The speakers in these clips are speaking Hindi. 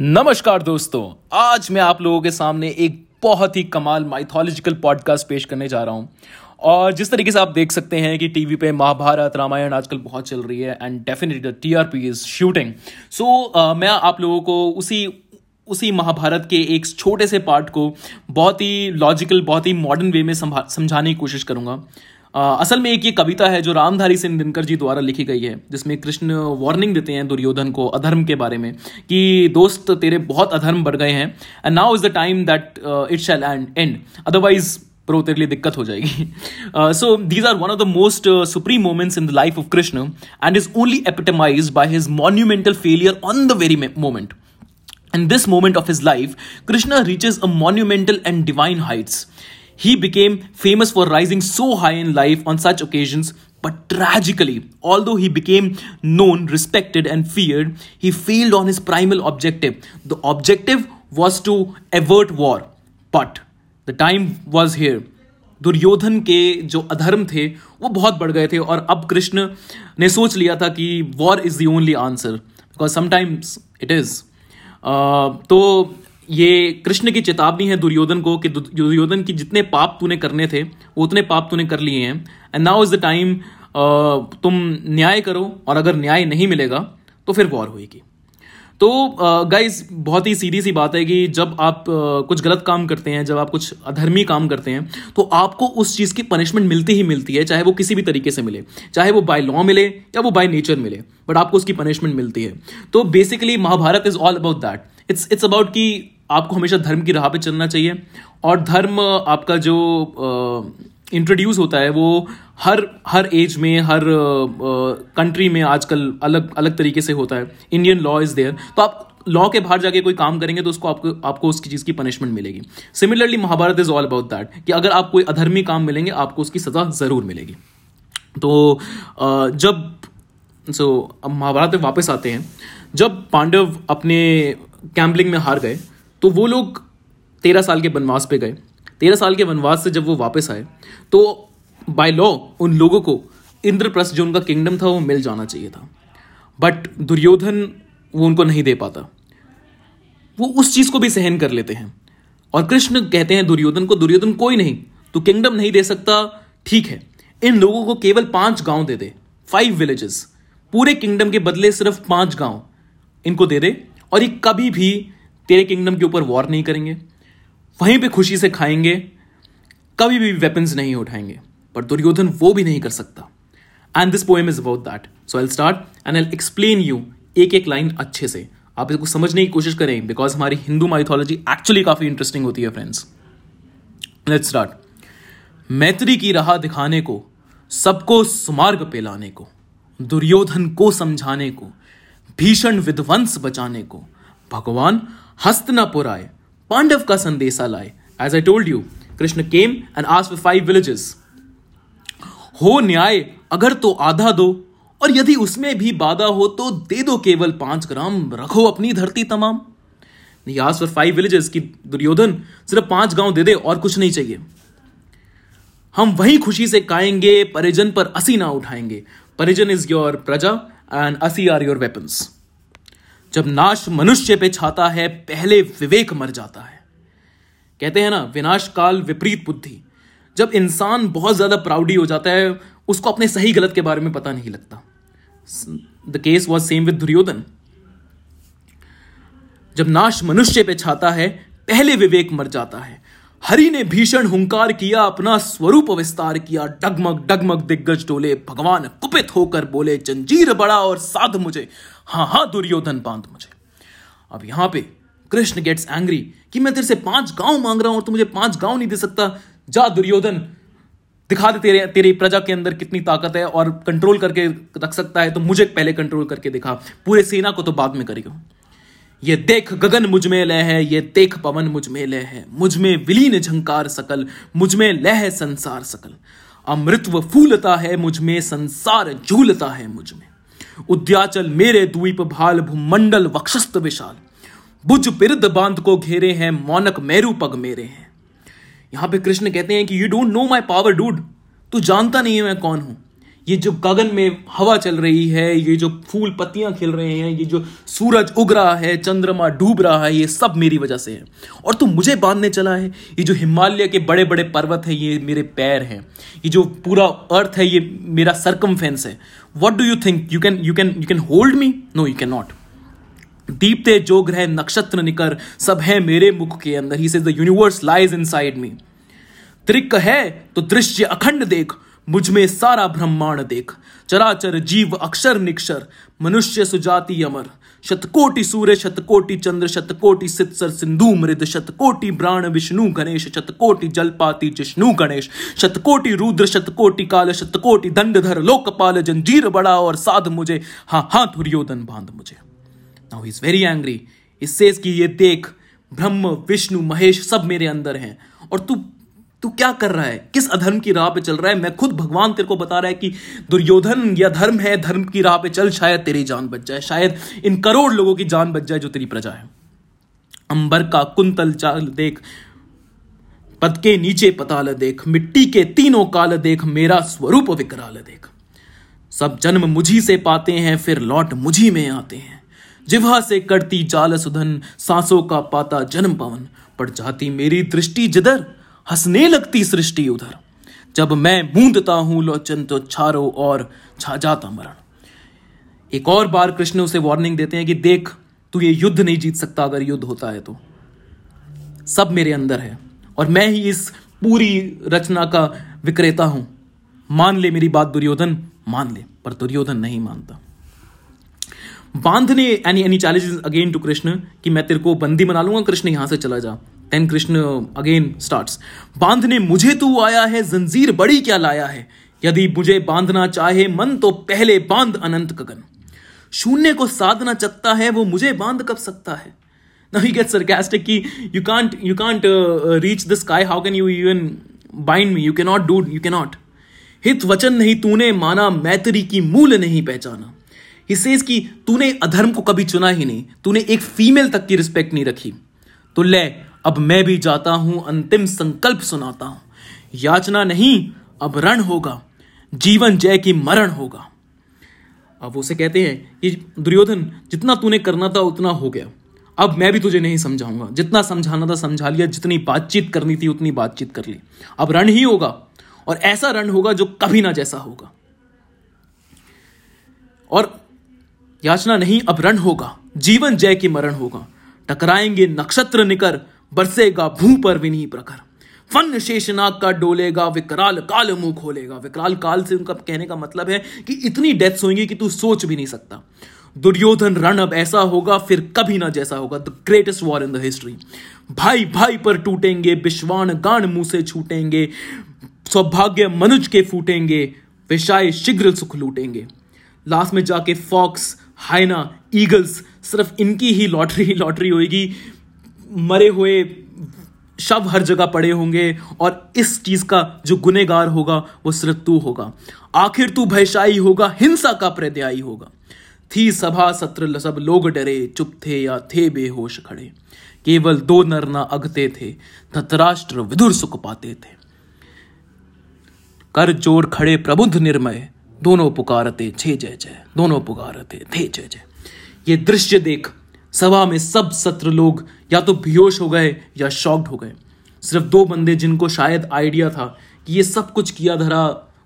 नमस्कार दोस्तों, आज मैं आप लोगों के सामने एक बहुत ही कमाल माइथोलॉजिकल पॉडकास्ट पेश करने जा रहा हूँ। और जिस तरीके से आप देख सकते हैं कि टीवी पे महाभारत रामायण आजकल बहुत चल रही है and definitely TRP is shooting. So मैं आप लोगों को उसी महाभारत के एक छोटे से पार्ट को बहुत ही लॉजिकल, बहुत ही मॉडर्न वे में समझाने की कोशिश करूँगा। असल में एक ये कविता है जो रामधारी सिंह दिनकर जी द्वारा लिखी गई है, जिसमें कृष्ण वार्निंग देते हैं दुर्योधन को अधर्म के बारे में कि दोस्त तेरे बहुत अधर्म बढ़ गए हैं and now is the time that it shall end otherwise प्रो तेरे लिए दिक्कत हो जाएगी। So these are one of the most supreme moments in the life of Krishna and is only epitomised by his monumental failure on the very moment. In this moment of his life Krishna reaches a monumental and divine heights. He became famous for rising so high in life on such occasions, but tragically, although he became known, respected and feared, he failed on his primal objective. The objective was to avert war, but the time was here. Duryodhan के जो अधर्म थे वो बहुत बढ़ गए थे और अब कृष्ण ने सोच लिया था कि war is the only answer because sometimes it is. तो ये कृष्ण की चेतावनी है दुर्योधन को कि दुर्योधन की जितने पाप तूने करने थे वो उतने पाप तूने कर लिए हैं and now is the time तुम न्याय करो और अगर न्याय नहीं मिलेगा तो फिर वॉर होगी। तो गाइज बहुत ही सीधी सी बात है कि जब आप कुछ गलत काम करते हैं, जब आप कुछ अधर्मी काम करते हैं तो आपको उस चीज़ की पनिशमेंट मिलती ही मिलती है, चाहे वो किसी भी तरीके से मिले, चाहे वो बाय लॉ मिले या वो बाय नेचर मिले, बट आपको उसकी पनिशमेंट मिलती है। तो basically Mahabharat is all about that. It's about कि आपको हमेशा धर्म की राह पे चलना चाहिए और धर्म आपका जो इंट्रोड्यूस होता है वो हर एज में, हर कंट्री में आजकल अलग अलग तरीके से होता है। इंडियन लॉ इज़ देयर, तो आप लॉ के बाहर जाके कोई काम करेंगे तो उसको आपको उसकी चीज़ की पनिशमेंट मिलेगी। Similarly Mahabharat is all about that कि अगर आप कोई अधर्मी काम मिलेंगे आपको उसकी सज़ा ज़रूर मिलेगी। तो महाभारत में वापस आते हैं। जब पांडव अपने गैम्बलिंग में हार गए तो वो लोग 13 साल के वनवास पे गए। 13 साल के वनवास से जब वो वापस आए तो बाय लॉ उन लोगों को इंद्रप्रस्थ जो उनका किंगडम था वो मिल जाना चाहिए था, बट दुर्योधन वो उनको नहीं दे पाता। वो उस चीज़ को भी सहन कर लेते हैं और कृष्ण कहते हैं दुर्योधन कोई नहीं, तू किंगडम नहीं दे सकता, ठीक है, इन लोगों को केवल 5 गाँव दे दे, 5 विलेजेस, पूरे किंगडम के बदले सिर्फ 5 गाँव इनको दे दे और ये कभी भी तेरे किंगडम के ऊपर वॉर नहीं करेंगे, वहीं पे खुशी से खाएंगे, कभी भी वेपन्स नहीं उठाएंगे। पर दुर्योधन वो भी नहीं कर सकता and this poem is about that. So I will start and I will explain you एक एक लाइन अच्छे से, आप इसको समझने की कोशिश करें बिकॉज हमारी हिंदू माइथोलॉजी एक्चुअली काफी इंटरेस्टिंग होती है फ्रेंड्स। Let's start. मैत्री की राह दिखाने को, सबको सुमार्ग पे लाने को, दुर्योधन को समझाने को, भीषण विध्वंस बचाने को, भगवान हस्तनापुर आए, पांडव का संदेशा लाए। As I told you, Krishna came and asked for 5 villages. हो न्याय अगर तो आधा दो, और यदि उसमें भी बाधा हो तो दे दो केवल 5 ग्राम, रखो अपनी धरती तमाम। नहीं, आस्क्ड फॉर 5 विलेजेस की दुर्योधन सिर्फ 5 गांव दे दे और कुछ नहीं चाहिए। हम वहीं खुशी से खाएंगे, परिजन पर असी ना उठाएंगे। परिजन इज योर प्रजा एंड असी आर योर वेपन्स। जब नाश मनुष्य पे छाता है, पहले विवेक मर जाता है। कहते हैं ना, विनाश काल विपरीत बुद्धि। जब इंसान बहुत ज्यादा प्राउडी हो जाता है, उसको अपने सही गलत के बारे में पता नहीं लगता। The case was same with Duryodhan. जब नाश मनुष्य पे छाता है, पहले विवेक मर जाता है। हरि ने भीषण हुंकार किया, अपना स्वरूप विस्तार किया, डगमग डगमग दिग्गज डोले, भगवान कुपित होकर बोले, जंजीर बड़ा और साध मुझे, हाँ दुर्योधन बांध मुझे। अब यहां पे कृष्ण गेट्स एंग्री कि मैं तेरे से 5 गांव मांग रहा हूं और तू मुझे 5 गांव नहीं दे सकता। जा दुर्योधन, दिखा दे तेरी प्रजा के अंदर कितनी ताकत है और कंट्रोल करके रख सकता है, तो मुझे पहले कंट्रोल करके दिखा, पूरे सेना को तो बाद में करेगा। ये देख गगन मुझमें लय है, ये देख पवन मुझमें लय है, मुझमें विलीन झंकार सकल, मुझमें लय है संसार सकल। अमृतत्व फूलता है मुझमें, संसार झूलता है मुझमें। उद्याचल मेरे द्वीप भाल, भूमंडल वक्षस्थ विशाल, बुज पिरद बांध को घेरे हैं, मौनक मेरू पग मेरे हैं। यहां पे कृष्ण कहते हैं कि you don't know my power dude, तू जानता नहीं है मैं कौन हूं। ये जो गगन में हवा चल रही है, ये जो फूल पत्तियां खिल रहे हैं, ये जो सूरज उग रहा है, चंद्रमा डूब रहा है, ये सब मेरी वजह से है। और तू मुझे बांधने चला है। ये जो हिमालय के बड़े बड़े पर्वत है, ये मेरे पैर हैं। ये जो पूरा अर्थ है, ये मेरा सर्कमफेंस है। What do you think you can hold me? No, you can not. दीपते जो ग्रह नक्षत्र निकर सब है मेरे मुख के अंदर। He says the universe lies inside me. त्रिक है तो दृश्य अखंड देख, मुझ में सारा ब्रह्मांड देख। चराचर जीव अक्षर निक्षर, मनुष्य सुजाति अमर। शतकोटि सूर्य शतकोटि चंद्र, शतकोटि सितसर सिंधु मृद। शतकोटि ब्राण विष्णु गणेश, शतकोटि जलपाति जिष्णु गणेश। शतकोटि रुद्र शतकोटि काल, शतकोटि दंडधर लोकपाल। जंजीर बड़ा और साध मुझे, हाँ हाँ दुर्योधन बांध मुझे। Now he is very angry. इससे कि ये देख, ब्रह्म विष्णु महेश सब मेरे अंदर हैं, और तू क्या कर रहा है? किस अधर्म की राह पे चल रहा है? मैं खुद भगवान तेरे को बता रहा है कि दुर्योधन, यह धर्म है, धर्म की राह पे चल, शायद तेरी जान बच जाए, शायद इन करोड़ लोगों की जान बच जाए जो तेरी प्रजा है। अंबर का कुंतल चाल देख, पद के नीचे पताल देख। मिट्टी के तीनों काल देख, मेरा स्वरूप विकराल देख। सब जन्म मुझी से पाते हैं, फिर लौट मुझी में आते हैं। जिह्वा से करती जाल सुधन, सांसों का पाता जन्म पवन। पड़ जाती मेरी दृष्टि जिधर, हंसने लगती सृष्टि उधर। जब मैं मूंदता हूं लोचन, तो छारो और छा जाता मरण। एक और बार कृष्ण उसे वार्निंग देते हैं कि देख, तू ये युद्ध नहीं जीत सकता। अगर युद्ध होता है तो सब मेरे अंदर है, और मैं ही इस पूरी रचना का विक्रेता हूं। मान ले मेरी बात दुर्योधन, मान ले। पर दुर्योधन नहीं मानता। बांधने any challenges again to Krishna कि मैं तेरे को बंदी बना लूंगा, कृष्ण यहां से चला जा। देन कृष्ण अगेन स्टार्ट्स, बांधने मुझे तू आया है, जंजीर बड़ी क्या लाया है। यदि मुझे बांधना चाहे मन, तो पहले बांध अनंत गगन। शून्य को साधना चकता है, वो मुझे बांध कब सकता है। नाउ ही गेट्स सरकास्टिक कि you can't reach the sky, how can you even bind me, you can not. हित वचन नहीं तूने माना, मैत्री की मूल नहीं पहचाना। He says कि तूने अधर्म को कभी चुना ही नहीं, तूने एक फीमेल तक की रिस्पेक्ट नहीं रखी। तो ले, अब मैं भी जाता हूं, अंतिम संकल्प सुनाता हूं। याचना नहीं, अब रण होगा, जीवन जय की मरण होगा। अब उसे कहते हैं कि दुर्योधन, जितना तूने करना था उतना हो गया, अब मैं भी तुझे नहीं समझाऊंगा। जितना समझाना था समझा लिया, जितनी बातचीत करनी थी उतनी बातचीत कर ली। अब रण ही होगा, और ऐसा रण होगा जो कभी ना जैसा होगा। और याचना नहीं, अब रण होगा, जीवन जय की मरण होगा। टकराएंगे नक्षत्र निकर, बरसेगा भू पर विनी प्रखर। फन शेषनाग का डोलेगा, विकराल काल मुंह खोलेगा। विकराल काल से उनका कहने का मतलब है कि इतनी डेथ्स होंगी कि तू सोच भी नहीं सकता। दुर्योधन रण अब ऐसा होगा, फिर कभी ना जैसा होगा। The greatest war in the history. भाई भाई पर टूटेंगे, विश्वान गाण मुंह से छूटेंगे। सौभाग्य मनुज के फूटेंगे, विषाय शीघ्र सुख लूटेंगे। लास्ट में जाके फॉक्स, हाइना, ईगल्स, सिर्फ इनकी ही लॉटरी होगी। मरे हुए शव हर जगह पड़े होंगे, और इस चीज का जो गुनेगार होगा वो सिर्फ तू होगा। आखिर तू भयशाई होगा, हिंसा का प्रत्यायी होगा। थी सभा सत्र, सब लोग डरे, चुप थे या थे बेहोश खड़े। केवल दो नर ना अगते थे, धृतराष्ट्र विदुर सुख पाते थे। कर जोर खड़े प्रबुद्ध निर्मय, दोनों पुकारते छे जय जय। दोनों पुकारते थे जय जय। ये दृश्य देख, सभा में सब सत्र लोग या तो बेहोश हो गए या शॉक्ड हो गए। सिर्फ दो बंदे जिनको शायद आइडिया था कि ये सब कुछ किया धरा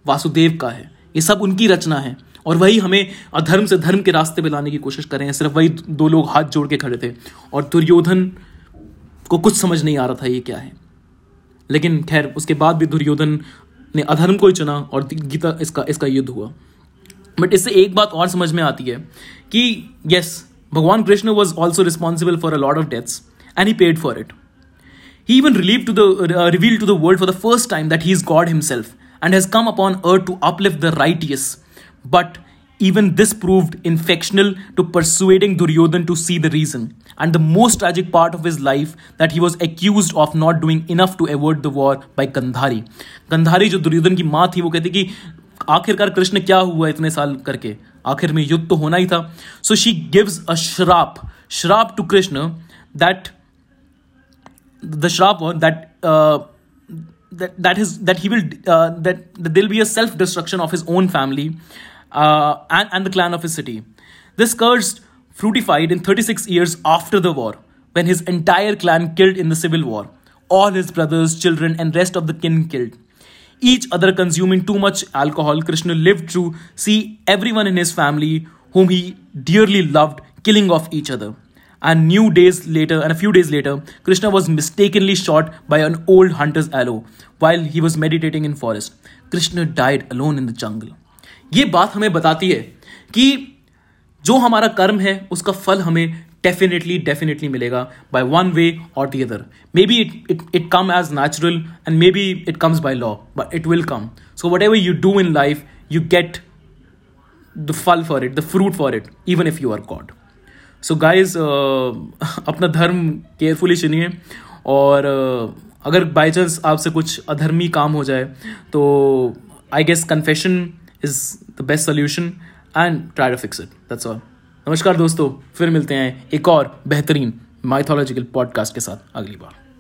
वासुदेव का है, ये सब उनकी रचना है, और वही हमें अधर्म से धर्म के रास्ते पे लाने की कोशिश कर रहे हैं। सिर्फ वही दो लोग हाथ जोड़ के खड़े थे, और दुर्योधन को कुछ समझ नहीं आ रहा था ये क्या है। लेकिन खैर, उसके बाद भी दुर्योधन ने अधर्म को ही चुना, और गीता इसका युद्ध हुआ। बट इससे एक बात और समझ में आती है कि यस, भगवान Krishna was also responsible for a lot of deaths, and he paid for it. He even revealed to the world for the first time that he is God himself, and has come upon earth to uplift the righteous. But even this proved infectional to persuading Duryodhan to see the reason, and the most tragic part of his life that he was accused of not doing enough to avert the war by Gandhari. Gandhari जो दुर्योधन की माँ थी, वो कहती कि आखिरकार कृष्ण क्या हुआ इतने साल करके, आखिर में युद्ध तो होना ही था। So she gives a श्राप to Krishna that the श्राप that that there'll be a self-destruction of his own family and the clan of his city. This curse fructified in 36 years after the war, when his entire clan killed in the civil war, all his brothers, children, and rest of the kin killed. Each other consuming too much alcohol, Krishna lived to see everyone in his family whom he dearly loved killing off each other. And a few days later, Krishna was mistakenly shot by an old hunter's arrow while he was meditating in forest. Krishna died alone in the jungle. ये बात हमें बताती है कि जो हमारा कर्म है उसका फल हमें definitely मिलेगा by one way or the other. Maybe it come as natural and maybe it comes by law, but it will come. So whatever you do in life, you get the फल for it, the fruit for it, even if you are God. So guys, अपना धर्म केयरफुली चुनिए और अगर बाई चांस आपसे कुछ अधर्मी काम हो जाए तो I guess confession is the best solution and try to fix it, that's all. नमस्कार दोस्तों, फिर मिलते हैं एक और बेहतरीन माइथोलॉजिकल पॉडकास्ट के साथ अगली बार.